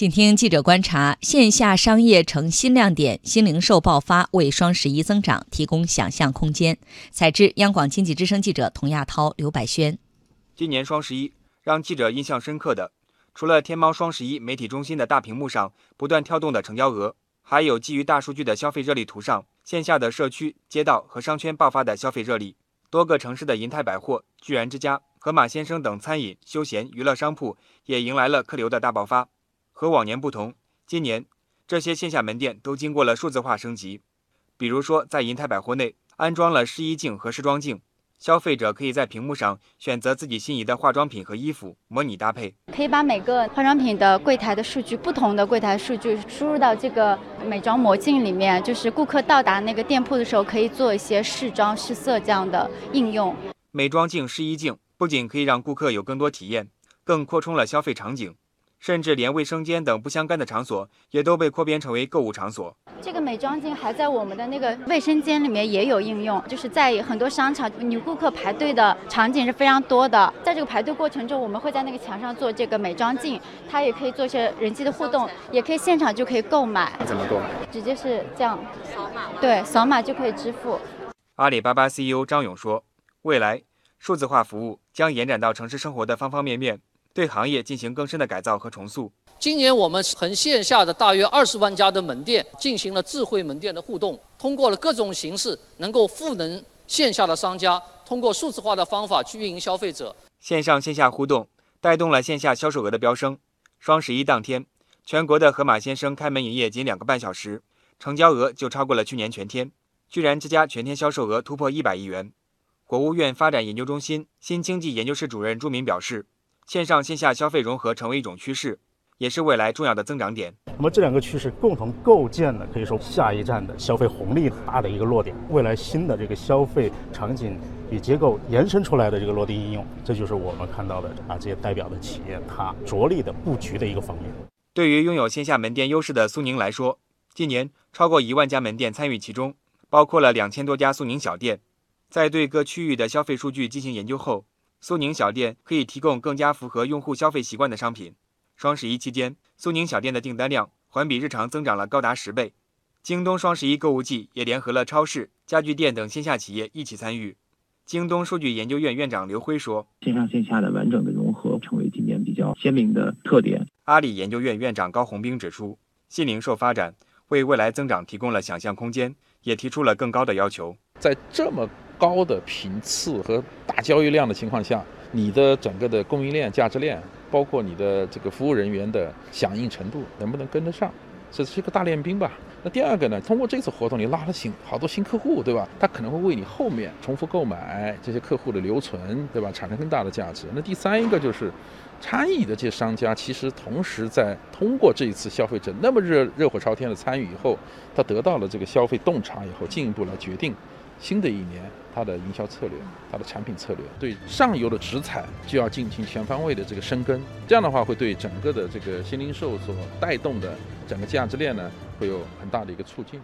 请听记者观察，线下商业成新亮点，新零售爆发为双十一增长提供想象空间。采制央广经济之声记者童亚涛、刘百轩。今年双十一让记者印象深刻的，除了天猫双十一媒体中心的大屏幕上不断跳动的成交额，还有基于大数据的消费热力图上，线下的社区、街道和商圈爆发的消费热力。多个城市的银泰百货、聚源之家、盒马鲜生等餐饮、休闲、娱乐商铺也迎来了客流的大爆发。和往年不同，今年这些线下门店都经过了数字化升级。比如说，在银泰百货内安装了试衣镜和试妆镜，消费者可以在屏幕上选择自己心仪的化妆品和衣服，模拟搭配。可以把每个化妆品的柜台的数据，不同的柜台数据输入到这个美妆魔镜里面，就是顾客到达那个店铺的时候，可以做一些试妆、试色这样的应用。美妆镜、试衣镜不仅可以让顾客有更多体验，更扩充了消费场景。甚至连卫生间等不相干的场所也都被扩编成为购物场所。这个美妆镜还在我们的那个卫生间里面也有应用，就是在很多商场女顾客排队的场景是非常多的，在这个排队过程中，我们会在那个墙上做这个美妆镜，它也可以做一些人机的互动，也可以现场就可以购买。怎么购买？直接是这样扫码。对，扫码就可以支付。阿里巴巴 CEO 张勇说，未来数字化服务将延展到城市生活的方方面面，对行业进行更深的改造和重塑。今年我们和线下的大约20万家的门店进行了智慧门店的互动，通过了各种形式能够赋能线下的商家，通过数字化的方法去运营消费者。线上线下互动带动了线下销售额的飙升。双十一当天，全国的盒马鲜生开门营业仅2个半小时，成交额就超过了去年全天。聚源之家全天销售额突破100亿元。国务院发展研究中心新经济研究室主任朱敏表示，线上线下消费融合成为一种趋势，也是未来重要的增长点。那么这两个趋势共同构建了可以说下一站的消费红利大的一个落点，未来新的这个消费场景与结构延伸出来的这个落地应用，这就是我们看到的这些代表的企业它着力的布局的一个方面。对于拥有线下门店优势的苏宁来说，今年超过1万家门店参与其中，包括了2000多家苏宁小店。在对各区域的消费数据进行研究后，苏宁小店可以提供更加符合用户消费习惯的商品。双十一期间，苏宁小店的订单量环比日常增长了高达10倍。京东双十一购物季也联合了超市、家具店等线下企业一起参与。京东数据研究院院长刘辉说，线上线下的完整的融合成为今年比较鲜明的特点。阿里研究院院长高红兵指出，新零售发展为未来增长提供了想象空间，也提出了更高的要求。在这么高的频次和大交易量的情况下，你的整个的供应链、价值链，包括你的这个服务人员的响应程度，能不能跟得上，这是一个大练兵吧。那第二个呢，通过这次活动你拉了好多新客户，对吧？他可能会为你后面重复购买这些客户的留存，对吧，产生更大的价值。那第三一个就是参与的这些商家，其实同时在通过这一次消费者那么热火朝天的参与以后，他得到了这个消费洞察以后，进一步来决定新的一年它的营销策略、它的产品策略。对上游的植采就要进行全方位的这个深耕，这样的话会对整个的这个新零售所带动的整个价值链呢，会有很大的一个促进。